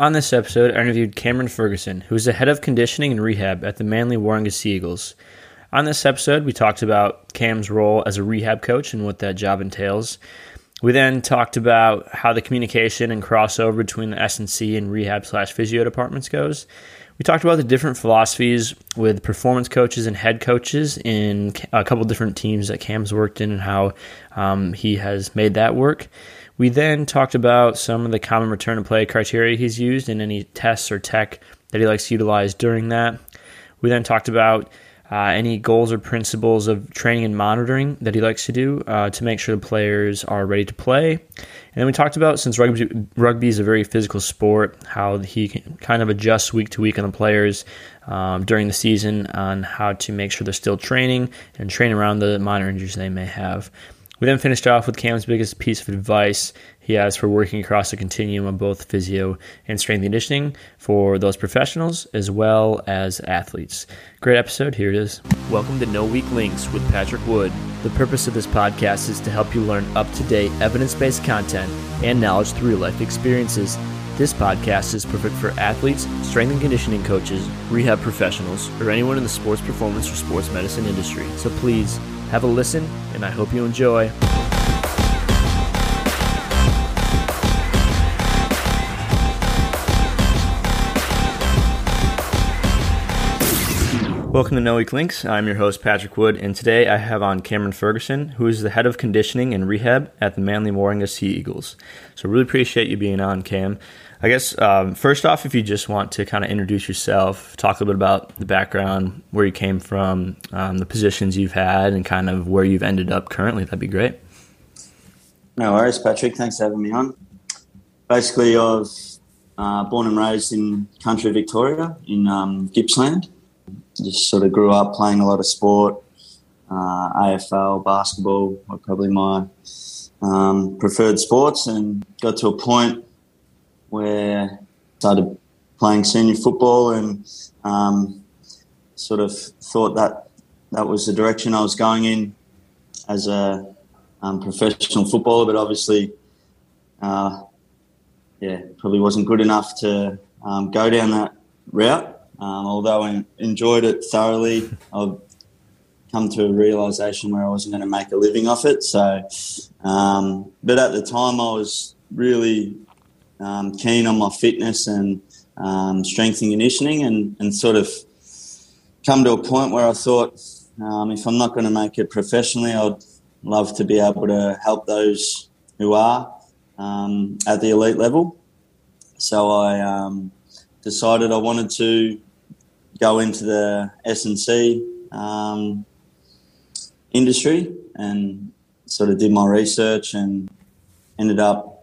On this episode, I interviewed Cameron Ferguson, who is the head of conditioning and rehab at the Manly Warringah Sea Eagles. On this episode, we talked about Cam's role as a rehab coach and what that job entails. We then talked about how the communication and crossover between the S&C and rehab/physio departments goes. We talked about the different philosophies with performance coaches and head coaches in a couple different teams that Cam's worked in and how he has made that work. We then talked about some of the common return to play criteria he's used and any tests or tech that he likes to utilize during that. We then talked about any goals or principles of training and monitoring that he likes to do to make sure the players are ready to play. And then we talked about, since rugby is a very physical sport, how he can kind of adjusts week to week on the players during the season on how to make sure they're still training and train around the minor injuries they may have. We then finished off with Cam's biggest piece of advice he has for working across the continuum of both physio and strength and conditioning for those professionals as well as athletes. Great episode. Here it is. Welcome to No Weak Links with Patrick Wood. The purpose of this podcast is to help you learn up-to-date evidence-based content and knowledge through life experiences. This podcast is perfect for athletes, strength and conditioning coaches, rehab professionals, or anyone in the sports performance or sports medicine industry. So please, have a listen, and I hope you enjoy. Welcome to No Weak Links. I'm your host, Patrick Wood, and today I have on Cameron Ferguson, who is the head of conditioning and rehab at the Manly Warringah Sea Eagles. So really appreciate you being on, Cam. I guess first off, if you just want to kind of introduce yourself, talk a little bit about the background, where you came from, the positions you've had, and kind of where you've ended up currently, that'd be great. No worries, Patrick. Thanks for having me on. Basically, I was born and raised in country Victoria, in Gippsland. Just sort of grew up playing a lot of sport, AFL, basketball were probably my preferred sports, and got to a point where started playing senior football and sort of thought that was the direction I was going in as a professional footballer, but obviously, probably wasn't good enough to go down that route. Although I enjoyed it thoroughly, I've come to a realisation where I wasn't going to make a living off it. So, but at the time, I was really keen on my fitness and strength and conditioning, and sort of come to a point where I thought if I'm not going to make it professionally, I'd love to be able to help those who are at the elite level. So I decided I wanted to go into the S&C industry, and sort of did my research and ended up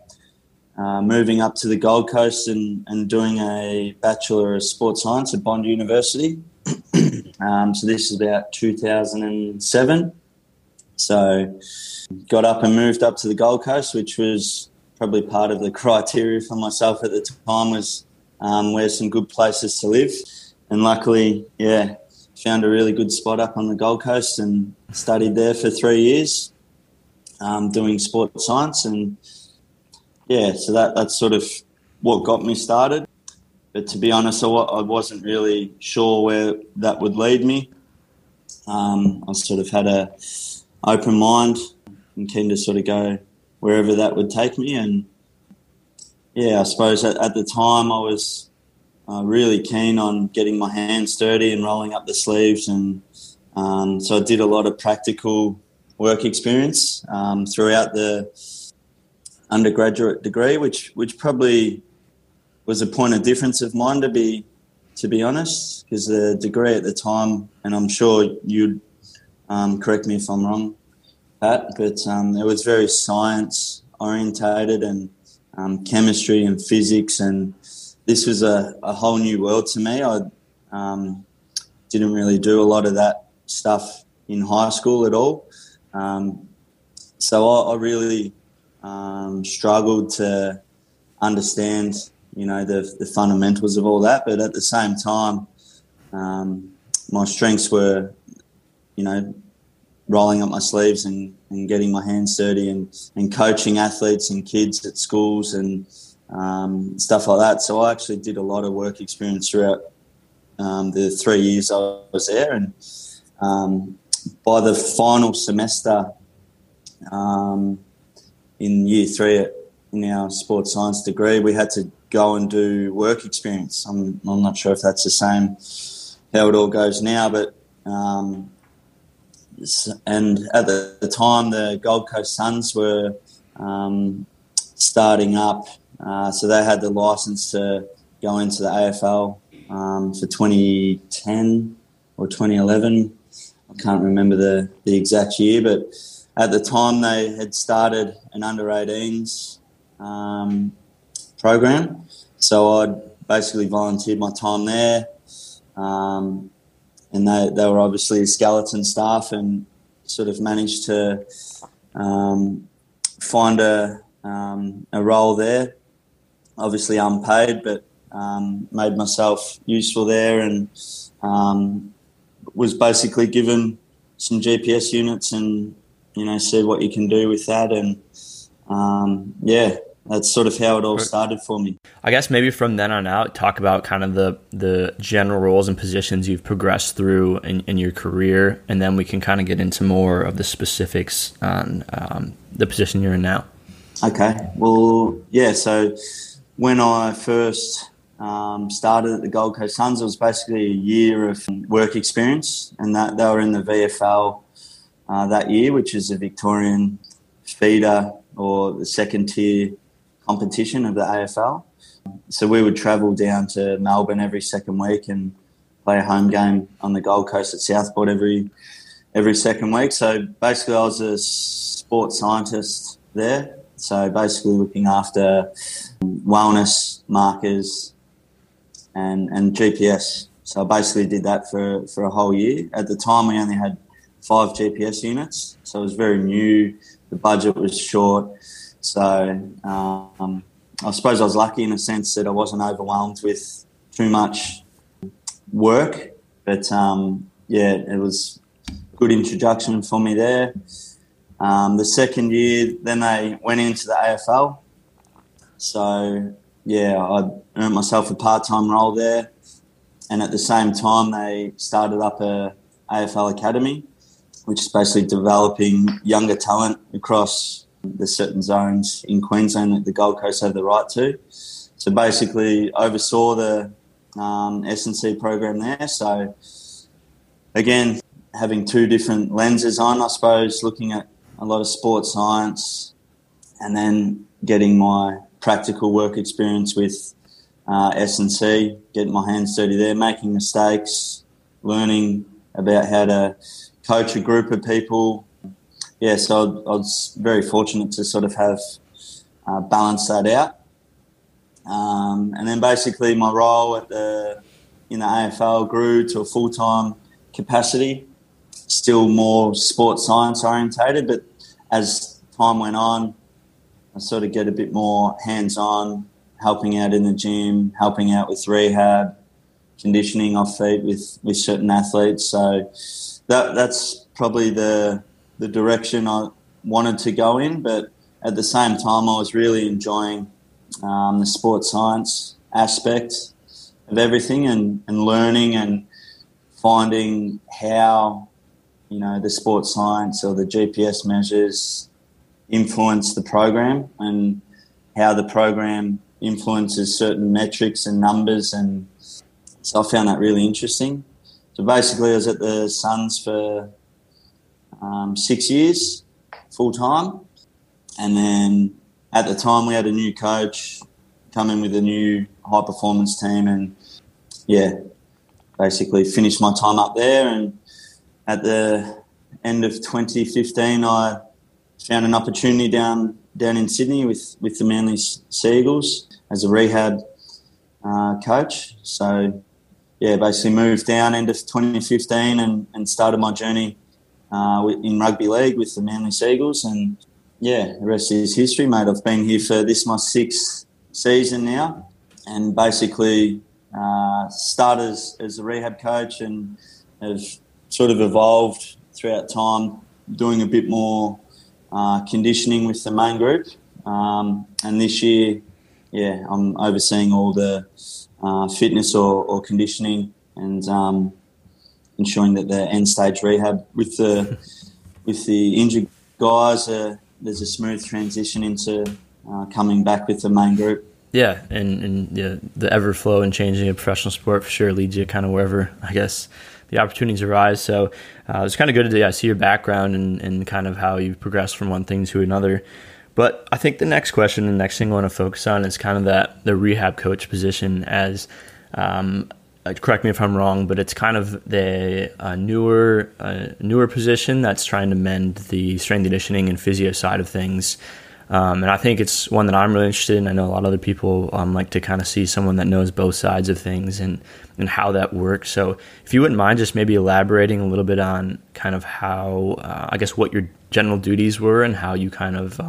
moving up to the Gold Coast and doing a Bachelor of Sports Science at Bond University. So this is about 2007. So got up and moved up to the Gold Coast, which was probably part of the criteria for myself at the time, was where some good places to live. And luckily, found a really good spot up on the Gold Coast and studied there for 3 years doing sports science, and so that's sort of what got me started. But to be honest, I wasn't really sure where that would lead me. I sort of had an open mind and keen to sort of go wherever that would take me. And, I suppose at the time I was really keen on getting my hands dirty and rolling up the sleeves. And so I did a lot of practical work experience throughout the undergraduate degree, which probably was a point of difference of mine, to be honest, because the degree at the time, and I'm sure you'd correct me if I'm wrong, Pat, but it was very science orientated, and chemistry and physics, and this was a whole new world to me. I didn't really do a lot of that stuff in high school at all, so I really struggled to understand, the fundamentals of all that. But at the same time, my strengths were, rolling up my sleeves and getting my hands dirty and coaching athletes and kids at schools and stuff like that. So I actually did a lot of work experience throughout the 3 years I was there, and by the final semester in year three in our sports science degree, we had to go and do work experience. I'm not sure if that's the same, how it all goes now, but and at the time the Gold Coast Suns were starting up, so they had the license to go into the AFL for 2010 or 2011. I can't remember the exact year, but at the time they had started an under-18s program. So I basically volunteered my time there, and they were obviously skeleton staff, and sort of managed to find a role there, obviously unpaid, but made myself useful there, and was basically given some GPS units and, you know, see what you can do with that. And, yeah, that's sort of how it all started for me. I guess maybe from then on out, talk about kind of the general roles and positions you've progressed through in your career, and then we can kind of get into more of the specifics on the position you're in now. Okay. Well, yeah, so when I first started at the Gold Coast Suns, it was basically a year of work experience, and that they were in the VFL that year, which is the Victorian feeder or the second tier competition of the AFL. So we would travel down to Melbourne every second week and play a home game on the Gold Coast at Southport every second week. So basically I was a sports scientist there. So basically looking after wellness markers and GPS. So I basically did that for a whole year. At the time, we only had 5 GPS units, so it was very new. The budget was short. So I suppose I was lucky in a sense that I wasn't overwhelmed with too much work. But, yeah, it was a good introduction for me there. The second year, then they went into the AFL. So, yeah, I earned myself a part-time role there. And at the same time, they started up a AFL Academy, which is basically developing younger talent across the certain zones in Queensland that the Gold Coast have the right to. So basically oversaw the S&C program there. So, again, having two different lenses on, I suppose, looking at a lot of sports science, and then getting my practical work experience with S&C, getting my hands dirty there, making mistakes, learning about how to coach a group of people. Yeah, so I was very fortunate to sort of have balanced that out. And then basically my role at in the AFL grew to a full-time capacity, still more sports science orientated, but as time went on, I sort of get a bit more hands-on, helping out in the gym, helping out with rehab, conditioning off feet with certain athletes. So that's probably the direction I wanted to go in, but at the same time I was really enjoying the sports science aspect of everything, and learning and finding how, you know, the sports science or the GPS measures influence the program, and how the program influences certain metrics and numbers, and so I found that really interesting. So basically I was at the Suns for 6 years full-time, and then at the time we had a new coach come in with a new high-performance team, and, yeah, basically finished my time up there. And at the end of 2015, I found an opportunity down in Sydney with the Manly Sea Eagles as a rehab coach. So, yeah, basically moved down end of 2015 and started my journey in rugby league with the Manly Sea Eagles. And, yeah, the rest is history, mate. I've been here for my 6th season now, and basically started as a rehab coach, and have sort of evolved throughout time, doing a bit more conditioning with the main group. And this year yeah, I'm overseeing all the fitness or conditioning and ensuring that the end stage rehab with the injured guys, there's a smooth transition into coming back with the main group. Yeah, and the ever flow and changing of professional sport for sure leads you kind of wherever, I guess, the opportunities arise. So it's kind of good to see your background and kind of how you've progressed from one thing to another. But I think the next question, the next thing I want to focus on is kind of the rehab coach position as, correct me if I'm wrong, but it's kind of the newer position that's trying to mend the strength conditioning and physio side of things. And I think it's one that I'm really interested in. I know a lot of other people like to kind of see someone that knows both sides of things and how that works. So if you wouldn't mind just maybe elaborating a little bit on kind of how, I guess, what your general duties were and how you kind of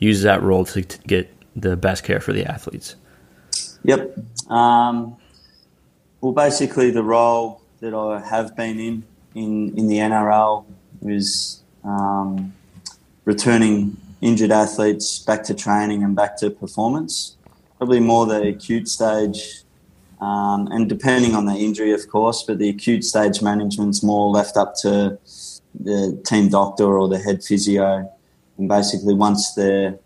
use that role to get the best care for the athletes. Yep. Well, basically the role that I have been in the NRL is returning injured athletes back to training and back to performance, probably more the acute stage, and depending on the injury, of course, but the acute stage management's more left up to the team doctor or the head physio. And basically once they're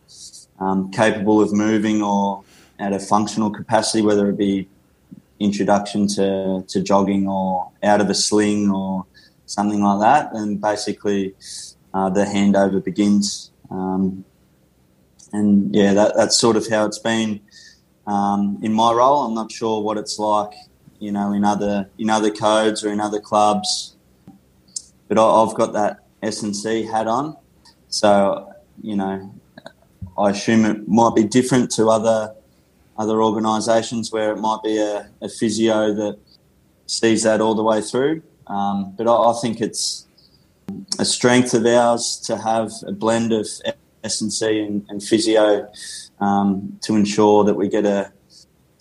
capable of moving or at a functional capacity, whether it be introduction to jogging or out of a sling or something like that, then basically the handover begins. And yeah, that's sort of how it's been in my role. I'm not sure what it's like, you know, in other codes or in other clubs, but I've got that S&C hat on, so you know, I assume it might be different to other organisations where it might be a physio that sees that all the way through. But I think it's a strength of ours to have a blend of S&C and physio to ensure that we get a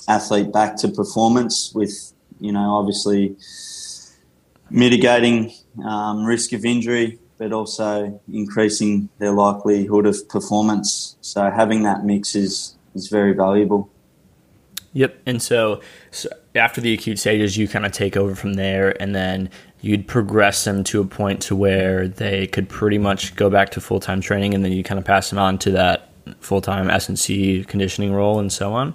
athlete back to performance with, you know, obviously mitigating risk of injury but also increasing their likelihood of performance. So having that mix is very valuable. Yep, and so after the acute stages, you kind of take over from there, and then you'd progress them to a point to where they could pretty much go back to full-time training, and then you kind of pass them on to that full-time S&C conditioning role and so on?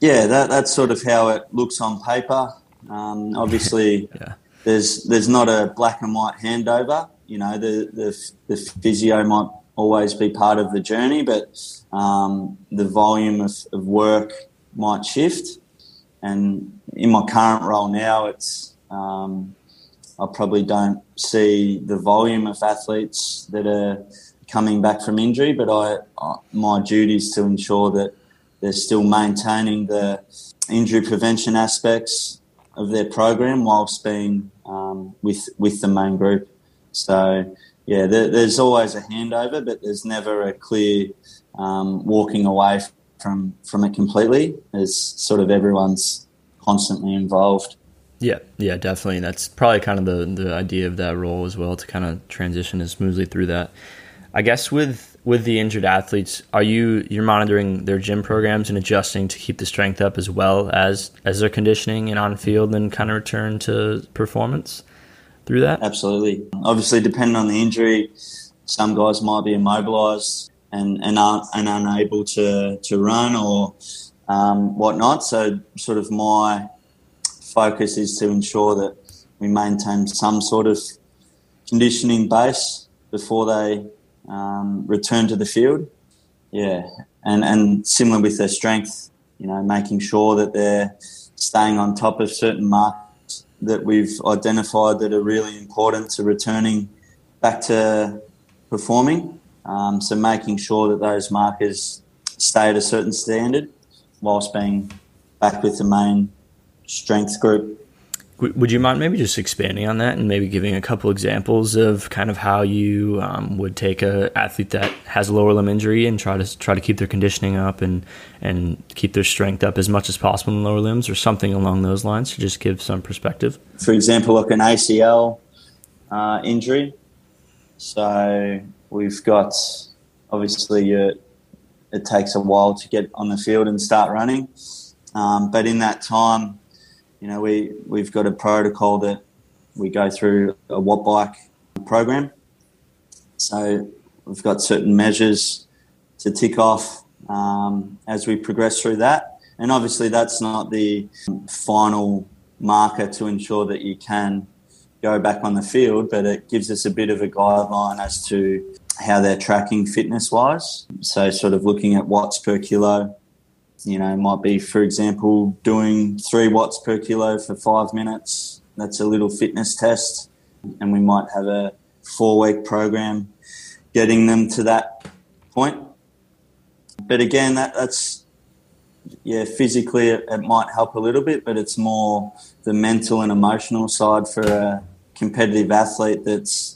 Yeah, that's sort of how it looks on paper. Obviously, yeah. There's not a black and white handover. You know, the physio might always be part of the journey, but the volume of work might shift. And in my current role now, it's I probably don't see the volume of athletes that are coming back from injury, but my duty is to ensure that they're still maintaining the injury prevention aspects of their program whilst being with the main group. So yeah, there's always a handover, but there's never a clear walking away from it completely. It's sort of everyone's constantly involved. Yeah, definitely. That's probably kind of the idea of that role as well, to kind of transition as smoothly through that. I guess with the injured athletes, are you're monitoring their gym programs and adjusting to keep the strength up as well as their conditioning and on field and kind of return to performance through that? Absolutely. Obviously, depending on the injury, some guys might be immobilized and unable to run or whatnot. So sort of my focus is to ensure that we maintain some sort of conditioning base before they return to the field. Yeah, and similar with their strength, you know, making sure that they're staying on top of certain marks that we've identified that are really important to returning back to performing. So making sure that those markers stay at a certain standard whilst being back with the main strength group. Would you mind maybe just expanding on that and maybe giving a couple examples of kind of how you would take an athlete that has lower limb injury and try to keep their conditioning up and keep their strength up as much as possible in lower limbs or something along those lines to just give some perspective? For example, like an ACL injury. So we've got obviously it takes a while to get on the field and start running. But in that time, you know, we've got a protocol that we go through a Watt Bike program. So we've got certain measures to tick off as we progress through that. And obviously that's not the final marker to ensure that you can go back on the field, but it gives us a bit of a guideline as to how they're tracking fitness-wise. So sort of looking at watts per kilo, you know, might be, for example, doing 3 watts per kilo for 5 minutes. That's a little fitness test. And we might have a 4-week program getting them to that point. But again, that's, yeah, physically it might help a little bit, but it's more the mental and emotional side for a competitive athlete that's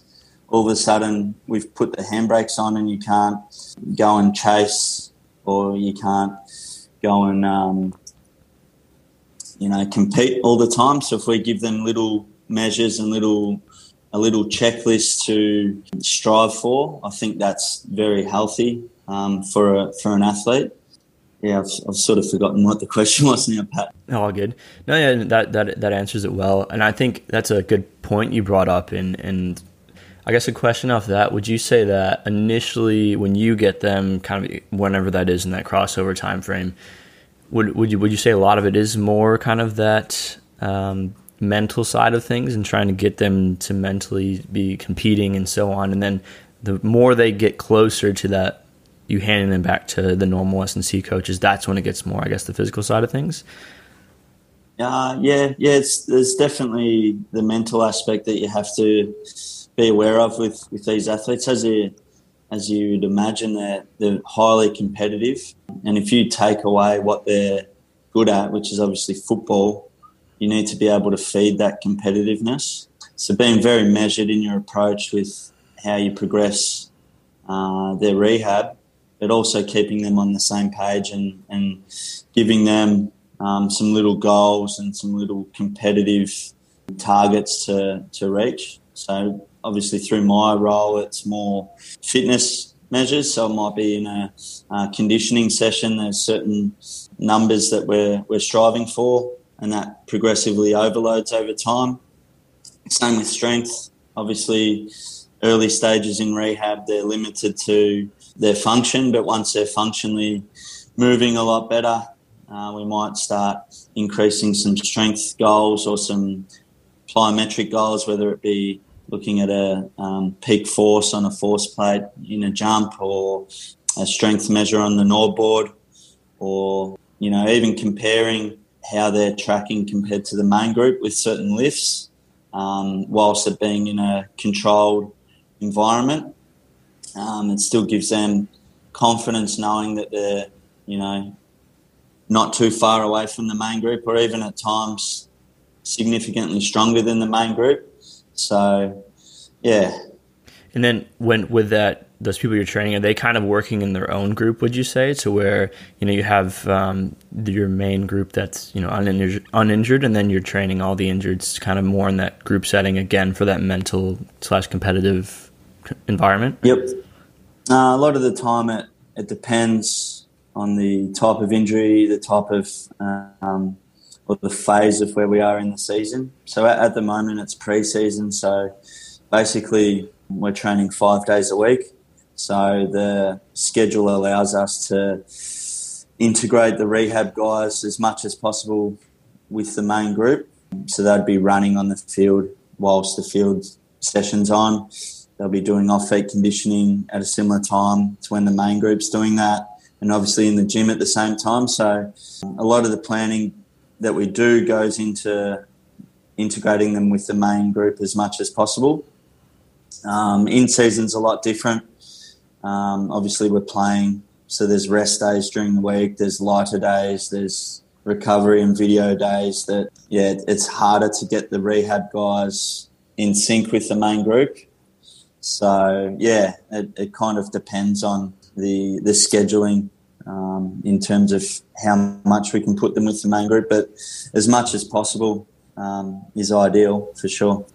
all of a sudden we've put the handbrakes on and you can't go and chase, or you can't go and, you know, compete all the time. So if we give them little measures and a little checklist to strive for, I think that's very healthy for an athlete. Yeah, I've sort of forgotten what the question was now, Pat. Oh, good. No, yeah, that answers it well. And I think that's a good point you brought up. And I guess a question off that, would you say that initially when you get them, kind of whenever that is in that crossover time frame, would you say a lot of it is more kind of that mental side of things and trying to get them to mentally be competing and so on? And then the more they get closer to that, you handing them back to the normal S&C coaches, that's when it gets more, I guess, the physical side of things? Yeah. There's definitely the mental aspect that you have to be aware of with these athletes. As you'd imagine, they're highly competitive. And if you take away what they're good at, which is obviously football, you need to be able to feed that competitiveness. So being very measured in your approach with how you progress their rehab, but also keeping them on the same page and giving them some little goals and some little competitive targets to reach. So obviously through my role, it's more fitness measures. So it might be in a conditioning session, there's certain numbers that we're striving for, and that progressively overloads over time. Same with strength. Obviously early stages in rehab, they're limited to their function, but once they're functionally moving a lot better, we might start increasing some strength goals or some plyometric goals, whether it be looking at a peak force on a force plate in a jump, or a strength measure on the NordBord, or, you know, even comparing how they're tracking compared to the main group with certain lifts, whilst it being in a controlled environment. It still gives them confidence knowing that they're, you know, not too far away from the main group, or even at times significantly stronger than the main group. So, yeah. And then those people you're training, are they kind of working in their own group, would you say, to where, you know, you have your main group that's, you know, uninjured, and then you're training all the injured kind of more in that group setting again for that mental / competitive environment? Yep. A lot of the time it depends on the type of injury, the type of or the phase of where we are in the season. So at the moment it's pre-season, so basically we're training 5 days a week. So the schedule allows us to integrate the rehab guys as much as possible with the main group. So they'd be running on the field whilst the field session's on. They'll be doing off-feet conditioning at a similar time to when the main group's doing that, and obviously in the gym at the same time. So a lot of the planning that we do goes into integrating them with the main group as much as possible. In-season's a lot different. Obviously we're playing, so there's rest days during the week, there's lighter days, there's recovery and video days that, yeah, it's harder to get the rehab guys in sync with the main group. So, yeah, it kind of depends on the scheduling in terms of how much we can put them with the main group, but as much as possible is ideal for sure.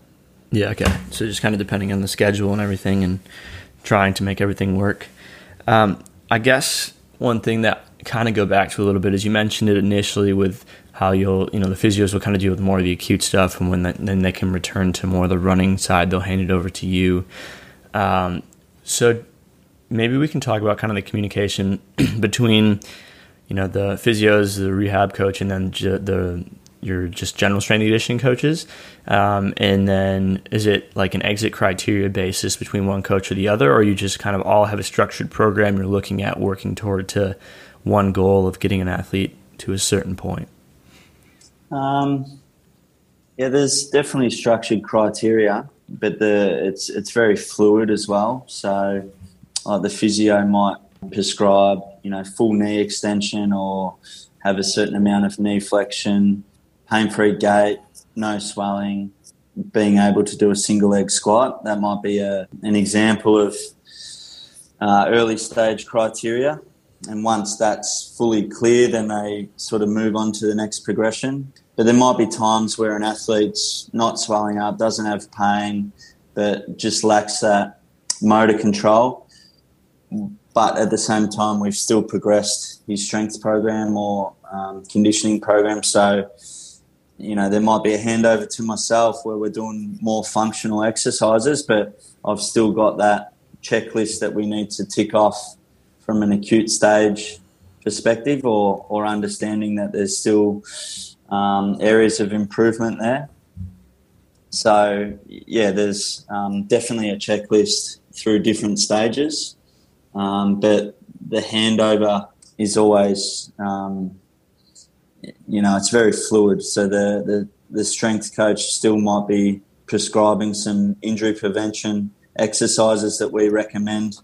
Yeah, okay. So just kind of depending on the schedule and everything and trying to make everything work. I guess one thing that kind of go back to a little bit is you mentioned it initially with how you'll, you know, the physios will kind of deal with more of the acute stuff, and when that, then they can return to more of the running side, they'll hand it over to you. So maybe we can talk about kind of the communication between, you know, the physios, the rehab coach, and then your just general strength and conditioning coaches. And then is it like an exit criteria basis between one coach or the other, or you just kind of all have a structured program you're looking at working toward to one goal of getting an athlete to a certain point? Yeah, there's definitely structured criteria, but it's very fluid as well. So the physio might prescribe, you know, full knee extension or have a certain amount of knee flexion, pain-free gait, no swelling, being able to do a single leg squat. That might be an example of early stage criteria. And once that's fully clear, then they sort of move on to the next progression. But there might be times where an athlete's not swelling up, doesn't have pain, but just lacks that motor control. But at the same time, we've still progressed his strength program or conditioning program. So, you know, there might be a handover to myself where we're doing more functional exercises, but I've still got that checklist that we need to tick off from an acute stage perspective, or understanding that there's still areas of improvement there. So, yeah, there's definitely a checklist through different stages. But the handover is always, you know, it's very fluid. So the strength coach still might be prescribing some injury prevention exercises that we recommend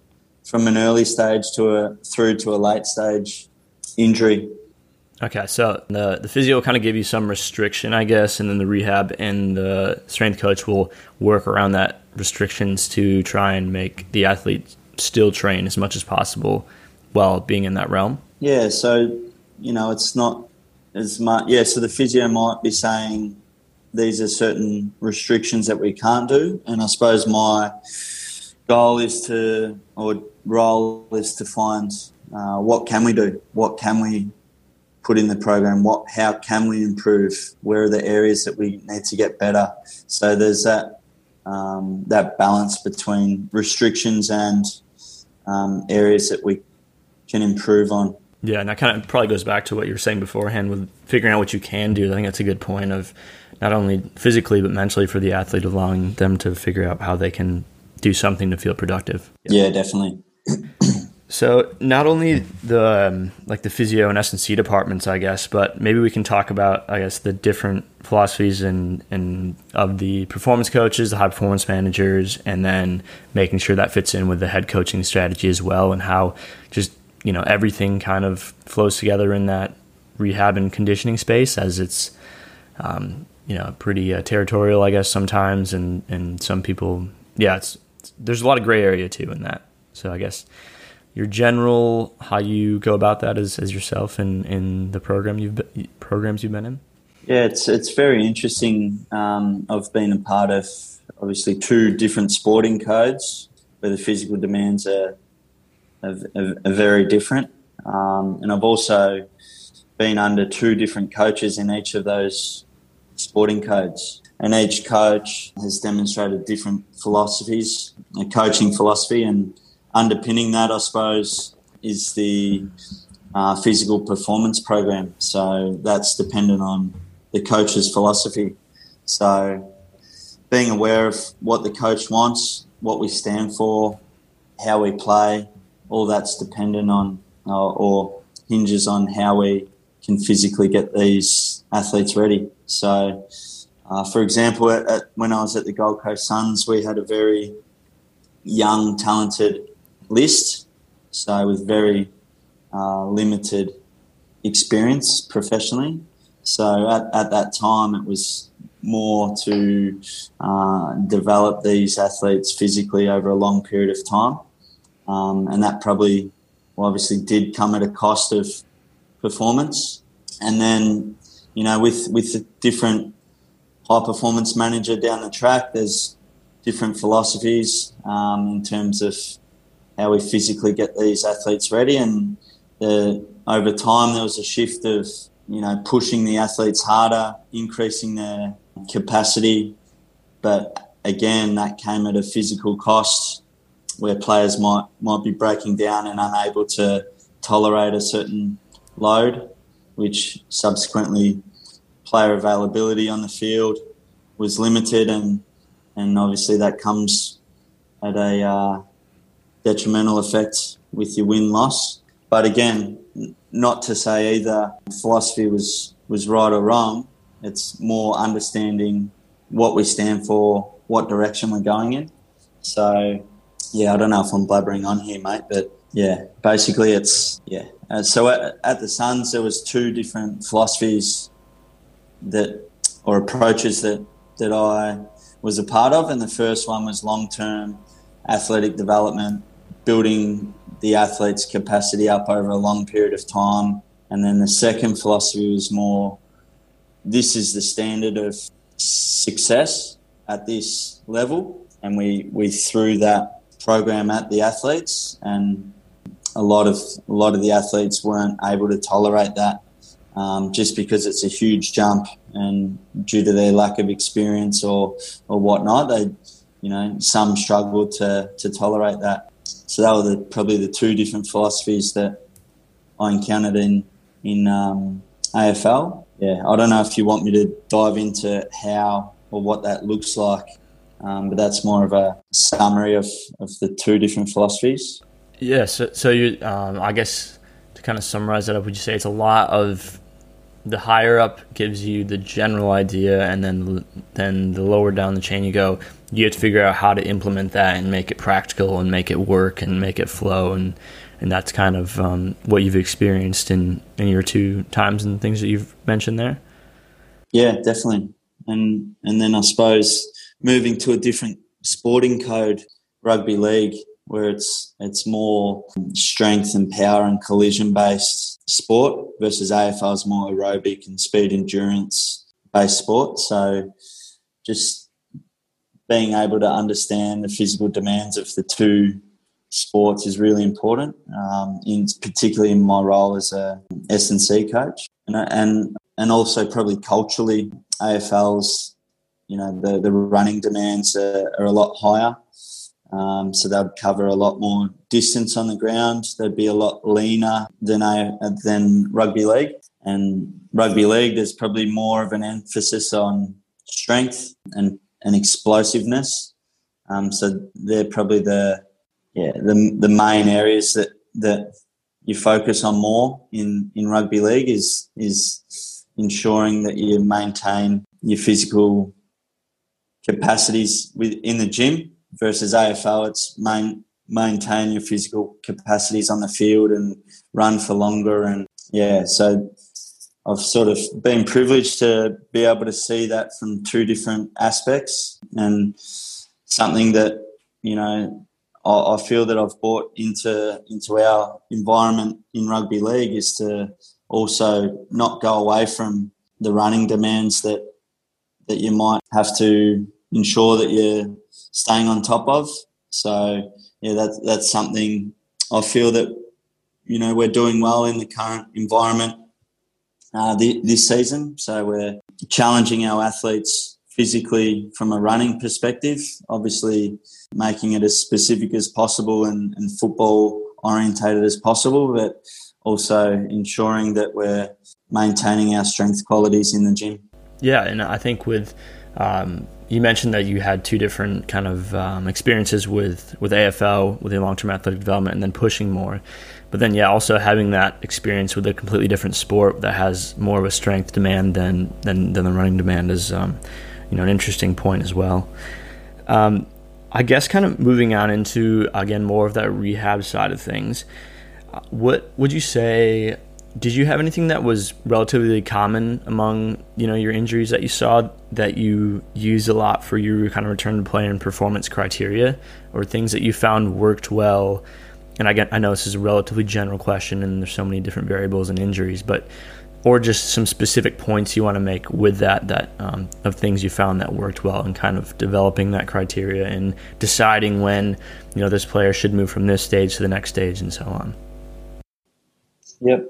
from an early stage to through to a late stage injury. Okay, so the physio will kind of give you some restriction, I guess, and then the rehab and the strength coach will work around that restrictions to try and make the athlete still train as much as possible while being in that realm? Yeah, so, you know, it's not as much. Yeah, so the physio might be saying these are certain restrictions that we can't do, and I suppose my goal is to, or role is to find what can we do? What can we put in the program? How can we improve? Where are the areas that we need to get better? So there's that balance between restrictions and areas that we can improve on. Yeah, and that kind of probably goes back to what you were saying beforehand with figuring out what you can do. I think that's a good point of not only physically but mentally for the athlete, allowing them to figure out how they can do something to feel productive. Yeah, definitely. So not only the like the physio and S&C departments, I guess, but maybe we can talk about, I guess, the different philosophies and of the performance coaches, the high performance managers, and then making sure that fits in with the head coaching strategy as well, and how just, you know, everything kind of flows together in that rehab and conditioning space, as it's you know, pretty territorial, I guess, sometimes, and some people, yeah, there's a lot of gray area too in that. So I guess your general, how you go about that as yourself in the programs you've been in? Yeah, it's very interesting. I've been a part of obviously two different sporting codes where the physical demands are very different. And I've also been under two different coaches in each of those sporting codes. And each coach has demonstrated different philosophies, a coaching philosophy, and underpinning that, I suppose, is the physical performance program. So that's dependent on the coach's philosophy. So being aware of what the coach wants, what we stand for, how we play, all that's dependent on or hinges on how we can physically get these athletes ready. So, for example, when I was at the Gold Coast Suns, we had a very young, talented list, so with very limited experience professionally. So at that time, it was more to develop these athletes physically over a long period of time, and that probably obviously did come at a cost of performance. And then, you know, with the different high performance manager down the track, there's different philosophies in terms of how we physically get these athletes ready, and over time there was a shift of, you know, pushing the athletes harder, increasing their capacity. But again, that came at a physical cost where players might be breaking down and unable to tolerate a certain load, which subsequently player availability on the field was limited, and obviously that comes at a detrimental effect with your win-loss. But again, not to say either philosophy was right or wrong. It's more understanding what we stand for, what direction we're going in. So, yeah, I don't know if I'm blabbering on here, mate, but, yeah, basically it's, yeah. So at the Suns there was two different philosophies that, or approaches that I was a part of, and the first one was long-term athletic development, building the athlete's capacity up over a long period of time. And then the second philosophy was more, this is the standard of success at this level, and we threw that program at the athletes, and a lot of the athletes weren't able to tolerate that just because it's a huge jump, and due to their lack of experience or whatnot, they, you know, some struggled to tolerate that. So that were probably the two different philosophies that I encountered in AFL. Yeah, I don't know if you want me to dive into how or what that looks like, but that's more of a summary of the two different philosophies. Yeah, so you, I guess to kind of summarize that up, would you say it's a lot of the higher up gives you the general idea, and then the lower down the chain you go, you have to figure out how to implement that and make it practical and make it work and make it flow, and that's kind of what you've experienced in your two times and things that you've mentioned there? Yeah, definitely. And then I suppose moving to a different sporting code, rugby league, where it's more strength and power and collision-based sport versus AFL is more aerobic and speed endurance-based sport. So just being able to understand the physical demands of the two sports is really important, particularly in my role as a S&C coach. And also probably culturally, AFL's, you know, the running demands are a lot higher. So they'd cover a lot more distance on the ground. They'd be a lot leaner than rugby league. And rugby league, there's probably more of an emphasis on strength and explosiveness. So they're probably the main areas that you focus on more in rugby league is ensuring that you maintain your physical capacities within the gym. Versus AFL, it's maintain your physical capacities on the field and run for longer. And, yeah, so I've sort of been privileged to be able to see that from two different aspects, and something that, you know, I feel that I've brought into our environment in rugby league is to also not go away from the running demands that you might have to ensure that you're staying on top of. So, yeah, that's something I feel that, you know, we're doing well in the current environment this season. So we're challenging our athletes physically from a running perspective, obviously making it as specific as possible and football orientated as possible, but also ensuring that we're maintaining our strength qualities in the gym. Yeah, and I think with you mentioned that you had two different kind of experiences with AFL, with the long-term athletic development, and then pushing more. But then, yeah, also having that experience with a completely different sport that has more of a strength demand than the running demand is, you know, an interesting point as well. I guess kind of moving on into, again, more of that rehab side of things, what would you say... Did you have anything that was relatively common among, you know, your injuries that you saw that you used a lot for your kind of return to play and performance criteria, or things that you found worked well? And again, I know this is a relatively general question and there's so many different variables and injuries, but, or just some specific points you want to make with that of things you found that worked well and kind of developing that criteria and deciding when, you know, this player should move from this stage to the next stage and so on. Yep.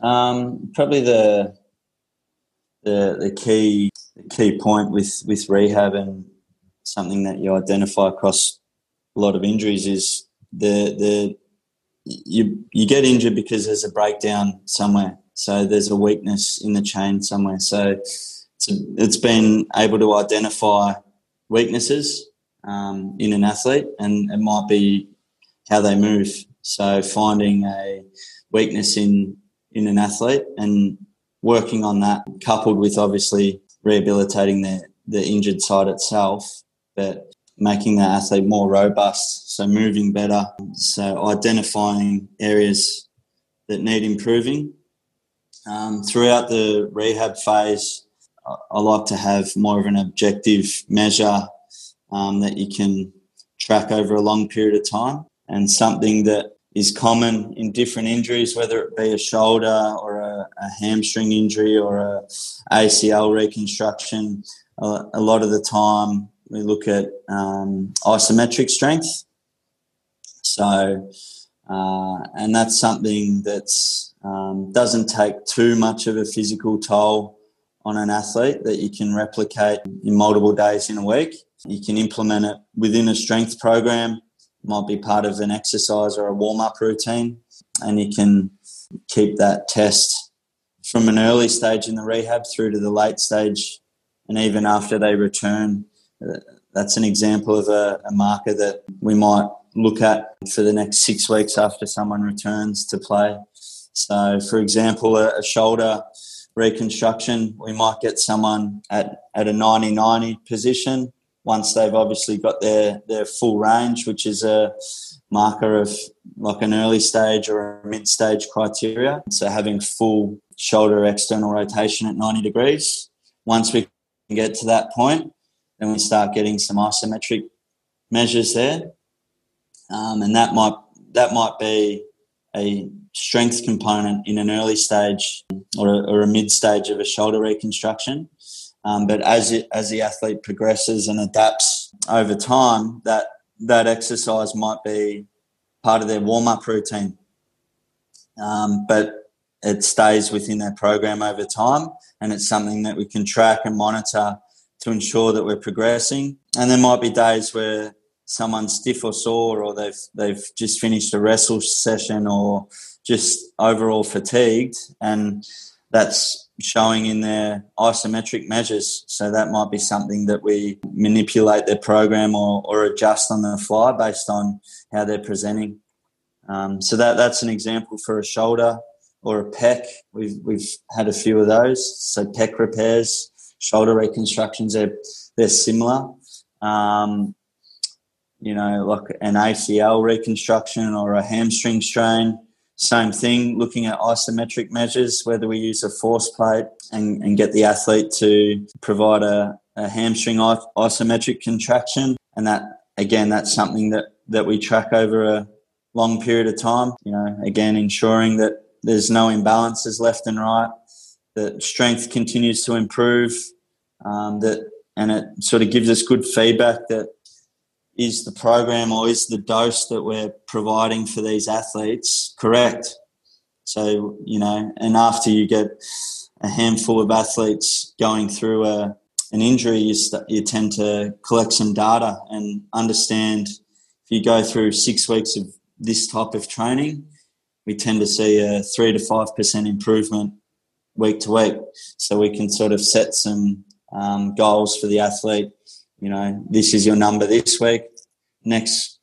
Probably the key point with rehab and something that you identify across a lot of injuries is you get injured because there's a breakdown somewhere. So there's a weakness in the chain somewhere. So it's been able to identify weaknesses in an athlete, and it might be how they move. So finding a weakness in an athlete and working on that, coupled with obviously rehabilitating the injured side itself, but making that athlete more robust, so moving better, so identifying areas that need improving. Throughout the rehab phase, I like to have more of an objective measure that you can track over a long period of time, and something that is common in different injuries, whether it be a shoulder or a hamstring injury or a ACL reconstruction. A lot of the time we look at isometric strength. So, and that's something that's doesn't take too much of a physical toll on an athlete, that you can replicate in multiple days in a week. You can implement it within a strength program. It might be part of an exercise or a warm-up routine, and you can keep that test from an early stage in the rehab through to the late stage, and even after they return. That's an example of a marker that we might look at for the next 6 weeks after someone returns to play. So, for example, a shoulder reconstruction, we might get someone at a 90-90 position once they've obviously got their full range, which is a marker of like an early stage or a mid-stage criteria. So having full shoulder external rotation at 90 degrees. Once we can get to that point, then we start getting some isometric measures there. And that might be a strength component in an early stage or a mid-stage of a shoulder reconstruction. But as the athlete progresses and adapts over time, that exercise might be part of their warm-up routine. But it stays within their program over time, and it's something that we can track and monitor to ensure that we're progressing. And there might be days where someone's stiff or sore, or they've just finished a wrestle session, or just overall fatigued, and that's showing in their isometric measures. So that might be something that we manipulate their program or adjust on the fly based on how they're presenting. So that's an example for a shoulder or a pec. We've had a few of those. So pec repairs, shoulder reconstructions, they're similar. Like an ACL reconstruction or a hamstring strain, same thing, looking at isometric measures, whether we use a force plate and get the athlete to provide a hamstring isometric contraction. And that, again, that's something that we track over a long period of time, again, ensuring that there's no imbalances left and right, that strength continues to improve, and it sort of gives us good feedback that is the program or is the dose that we're providing for these athletes correct? So, and after you get a handful of athletes going through an injury, you tend to collect some data and understand if you go through 6 weeks of this type of training, we tend to see a 3 to 5% improvement week to week. So we can sort of set some goals for the athlete. This is your number this week.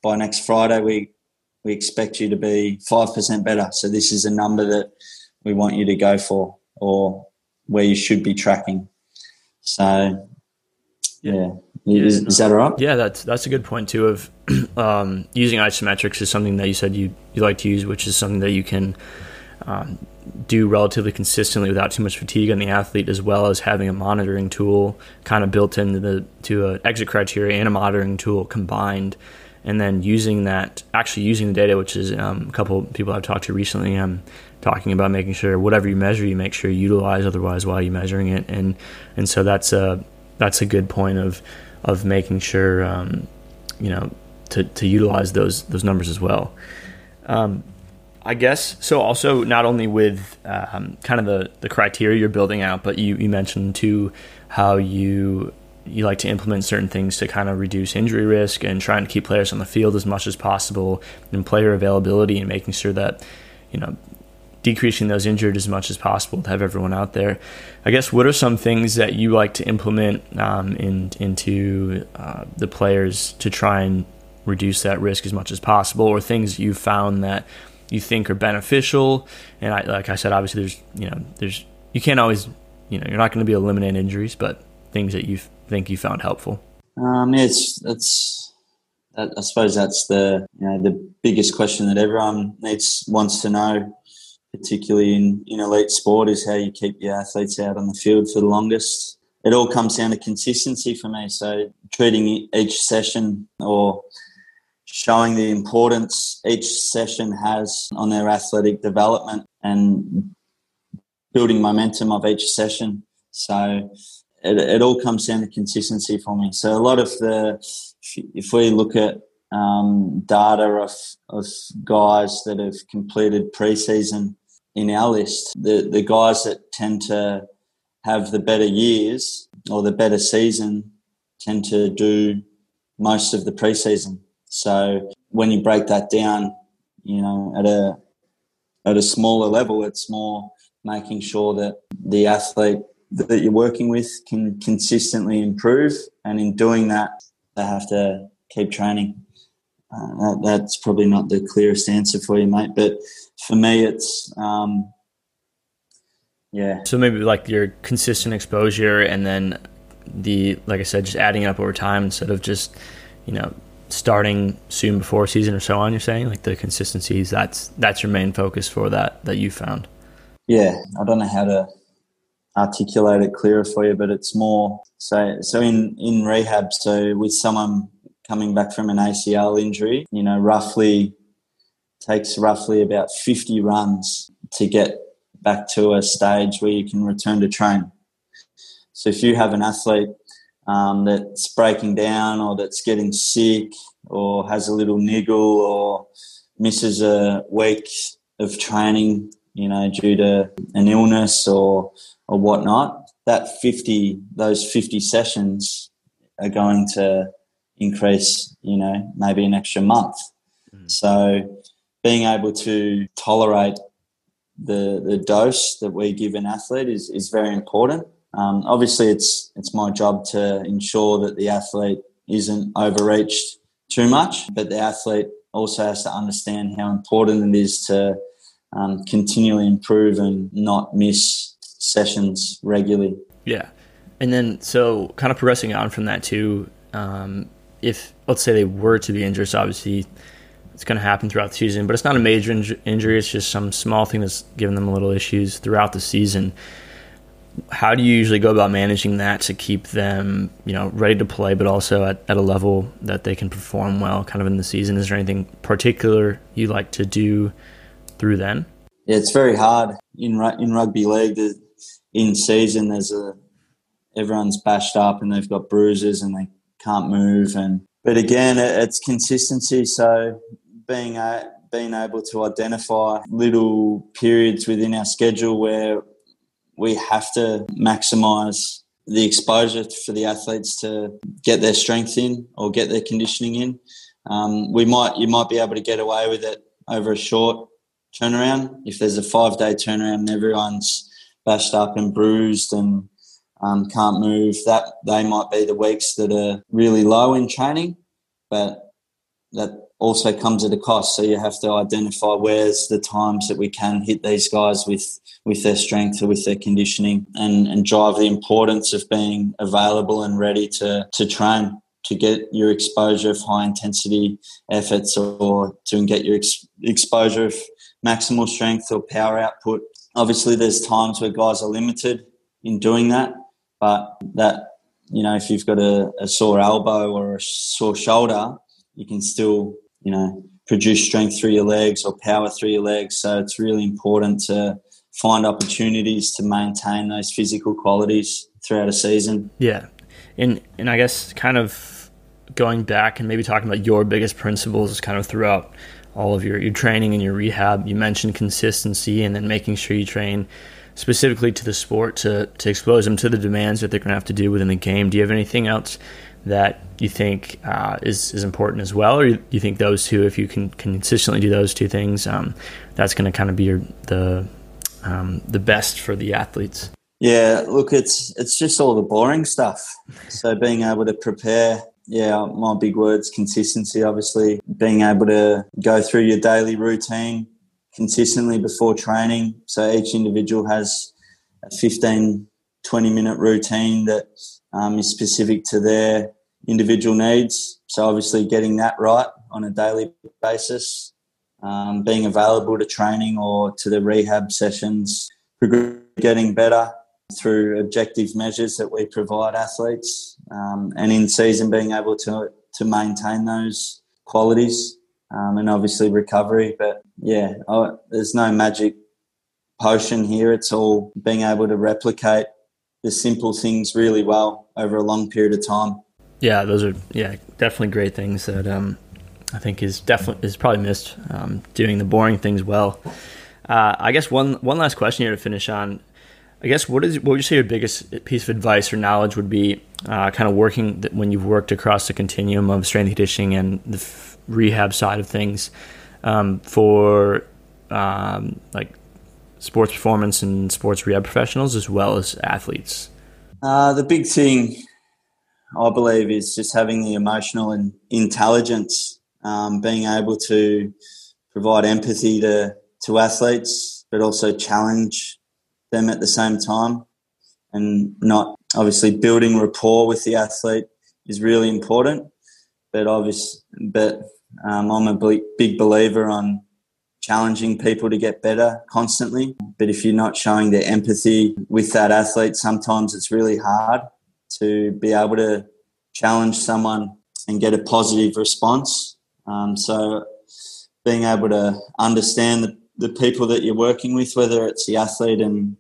By next Friday, we expect you to be 5% better. So this is a number that we want you to go for, or where you should be tracking. So, yeah. Is that all right? Yeah, that's a good point too of using isometrics is something that you said you like to use, which is something that you can do relatively consistently without too much fatigue on the athlete, as well as having a monitoring tool kind of built into an exit criteria and a monitoring tool combined, and then using the data, which is a couple people I've talked to recently talking about making sure whatever you measure, you make sure you utilize otherwise while you're measuring it. And so that's a good point of making sure to utilize those numbers as well. I guess so. Also, not only with kind of the criteria you're building out, but you mentioned too how you like to implement certain things to kind of reduce injury risk and trying to keep players on the field as much as possible, and player availability, and making sure that, you know, decreasing those injured as much as possible to have everyone out there. I guess, what are some things that you like to implement into the players to try and reduce that risk as much as possible, or things you've found that you think are beneficial? And like I said, obviously there's you can't always, you're not going to be eliminating injuries, but things that you think you found helpful. I suppose that's the biggest question that everyone wants to know, particularly in elite sport, is how you keep your athletes out on the field for the longest. It all comes down to consistency for me. So treating each session, or showing the importance each session has on their athletic development, and building momentum of each session. So it all comes down to consistency for me. So a lot of if we look at data of guys that have completed pre-season in our list, the guys that tend to have the better years or the better season tend to do most of the pre-season. So when you break that down, at a smaller level, it's more making sure that the athlete that you're working with can consistently improve, and in doing that, they have to keep training. That's probably not the clearest answer for you, mate, but for me, it's yeah. So maybe like your consistent exposure, and then like I said, just adding it up over time instead of just, starting soon before season or so on. You're saying like the consistencies, that's your main focus for that you found. Yeah, I don't know how to articulate it clearer for you, but it's more so in rehab. So with someone coming back from an ACL injury, roughly takes about 50 runs to get back to a stage where you can return to train. So if you have an athlete that's breaking down, or that's getting sick, or has a little niggle, or misses a week of training, due to an illness or whatnot, those 50 sessions are going to increase, maybe an extra month. Mm. So being able to tolerate the dose that we give an athlete is very important. Obviously, it's my job to ensure that the athlete isn't overreached too much, but the athlete also has to understand how important it is to continually improve and not miss sessions regularly. Yeah. And then, so kind of progressing on from that too, if, let's say, they were to be injured, so obviously it's going to happen throughout the season, but it's not a major injury, it's just some small thing that's giving them a little issues throughout the season. How do you usually go about managing that to keep them, ready to play, but also at a level that they can perform well kind of in the season? Is there anything particular you like to do through then? Yeah, it's very hard. In rugby league, in season, everyone's bashed up and they've got bruises and they can't move. But again, it's consistency. So being able to identify little periods within our schedule where we have to maximise the exposure for the athletes to get their strength in or get their conditioning in. You might be able to get away with it over a short turnaround. If there's a 5-day turnaround and everyone's bashed up and bruised and can't move, that they might be the weeks that are really low in training, but that also comes at a cost. So you have to identify where's the times that we can hit these guys with their strength or with their conditioning, and drive the importance of being available and ready to train, to get your exposure of high-intensity efforts, or to get your exposure of maximal strength or power output. Obviously, there's times where guys are limited in doing that, but that, if you've got a sore elbow or a sore shoulder, you can still, produce strength through your legs or power through your legs. So it's really important to find opportunities to maintain those physical qualities throughout a season. Yeah. And I guess kind of going back and maybe talking about your biggest principles kind of throughout all of your training and your rehab. You mentioned consistency and then making sure you train specifically to the sport to expose them to the demands that they're going to have to do within the game. Do you have anything else that you think is important as well? Or you think those two, if you can consistently do those two things, that's going to kind of be the best for the athletes? Yeah, look, it's just all the boring stuff. So being able to prepare, my big word's consistency, obviously. Being able to go through your daily routine consistently before training. So each individual has a 15, 20-minute routine that is specific to their individual needs. So obviously getting that right on a daily basis, being available to training or to the rehab sessions, getting better through objective measures that we provide athletes, and in season being able to maintain those qualities, and obviously recovery. But there's no magic potion here. It's all being able to replicate the simple things really well over a long period of time. Yeah, those are definitely great things that I think is probably missed, doing the boring things well. I guess one last question here to finish on. I guess what would you say your biggest piece of advice or knowledge would be, kind of working when you've worked across the continuum of strength conditioning and the rehab side of things, for like sports performance and sports rehab professionals as well as athletes? The big thing I believe is just having the emotional and intelligence, being able to provide empathy to athletes, but also challenge them at the same time, and not obviously building rapport with the athlete is really important, but I'm a big believer on challenging people to get better constantly. But if you're not showing the empathy with that athlete, sometimes it's really hard to be able to challenge someone and get a positive response. So being able to understand the people that you're working with, whether it's the athlete, and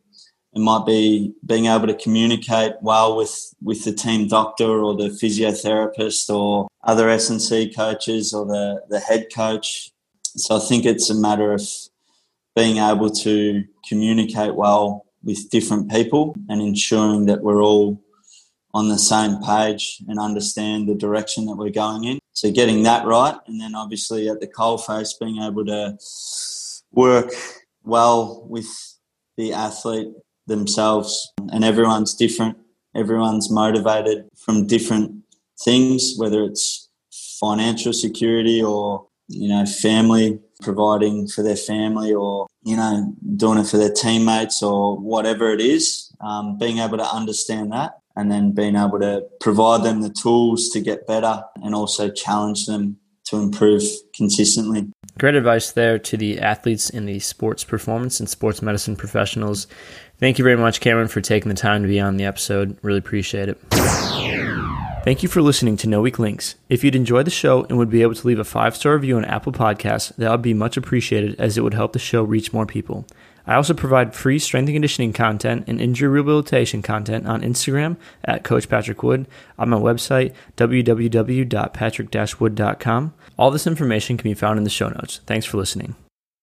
it might be being able to communicate well with the team doctor or the physiotherapist or other S&C coaches or the head coach. So I think it's a matter of being able to communicate well with different people and ensuring that we're all on the same page and understand the direction that we're going in. So getting that right, and then obviously at the coalface being able to work well with the athlete themselves, and everyone's different. Everyone's motivated from different things, whether it's financial security or, family, providing for their family or, doing it for their teammates or whatever it is, being able to understand that and then being able to provide them the tools to get better and also challenge them to improve consistently. Great advice there to the athletes in the sports performance and sports medicine professionals. Thank you very much, Cameron, for taking the time to be on the episode. Really appreciate it. Thank you for listening to No Weak Links. If you'd enjoyed the show and would be able to leave a 5-star review on Apple Podcasts, that would be much appreciated as it would help the show reach more people. I also provide free strength and conditioning content and injury rehabilitation content on Instagram at Coach Patrick Wood, on my website, www.patrick-wood.com. All this information can be found in the show notes. Thanks for listening.